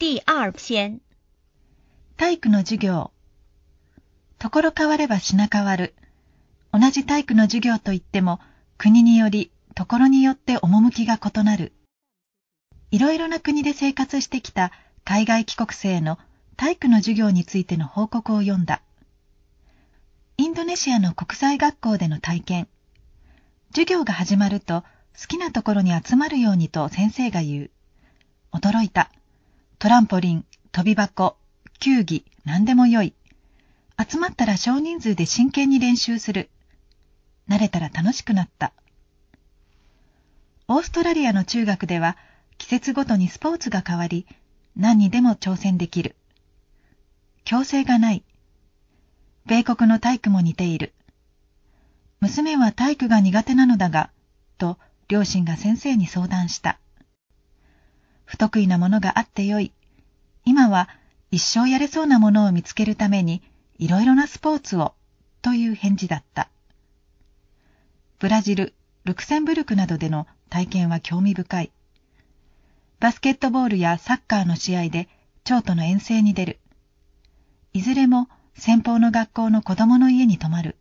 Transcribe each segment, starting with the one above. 第二篇。体育の授業。ところ変われば品変わる。同じ体育の授業といっても、国により、ところによって趣が異なる。いろいろな国で生活してきた海外帰国生の体育の授業についての報告を読んだ。インドネシアの国際学校での体験。授業が始まると、好きなところに集まるようにと先生が言う。驚いた。トランポリン、飛び箱、球技、何でもよい。集まったら少人数で真剣に練習する。慣れたら楽しくなった。オーストラリアの中学では、季節ごとにスポーツが変わり、何にでも挑戦できる。強制がない。米国の体育も似ている。娘は体育が苦手なのだが、と両親が先生に相談した。不得意なものがあってよい。今は一生やれそうなものを見つけるために、いろいろなスポーツを、という返事だった。ブラジル、ルクセンブルクなどでの体験は興味深い。バスケットボールやサッカーの試合で、長との遠征に出る。いずれも先方の学校の子供の家に泊まる。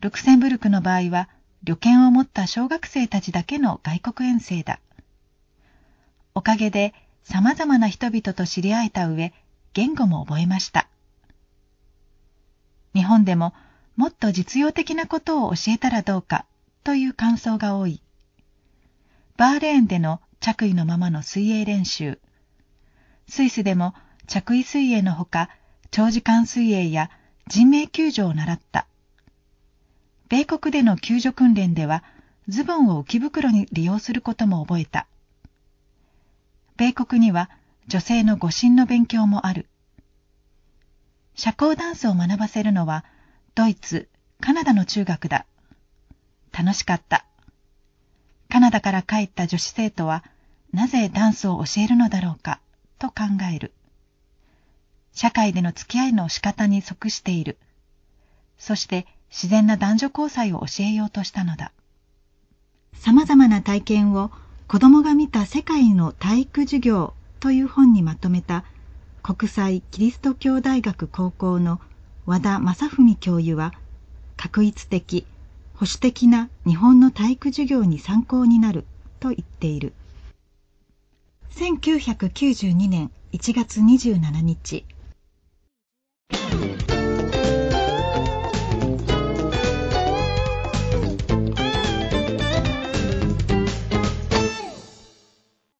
ルクセンブルクの場合は、旅券を持った小学生たちだけの外国遠征だ。おかげで様々な人々と知り合えた上、言語も覚えました。日本でももっと実用的なことを教えたらどうかという感想が多い。バーレーンでの着衣のままの水泳練習。スイスでも着衣水泳のほか、長時間水泳や人命救助を習った。米国での救助訓練では、ズボンを浮き袋に利用することも覚えた。米国には女性の護身の勉強もある。社交ダンスを学ばせるのは、ドイツ、カナダの中学だ。楽しかった。カナダから帰った女子生徒は、なぜダンスを教えるのだろうか、と考える。社会での付き合いの仕方に即している。そして、自然な男女交際を教えようとしたのだ。様々な体験を子供が見た世界の体育授業という本にまとめた国際キリスト教大学高校の和田正文教諭は、画一的、保守的な日本の体育授業に参考になると言っている。1992年1月27日、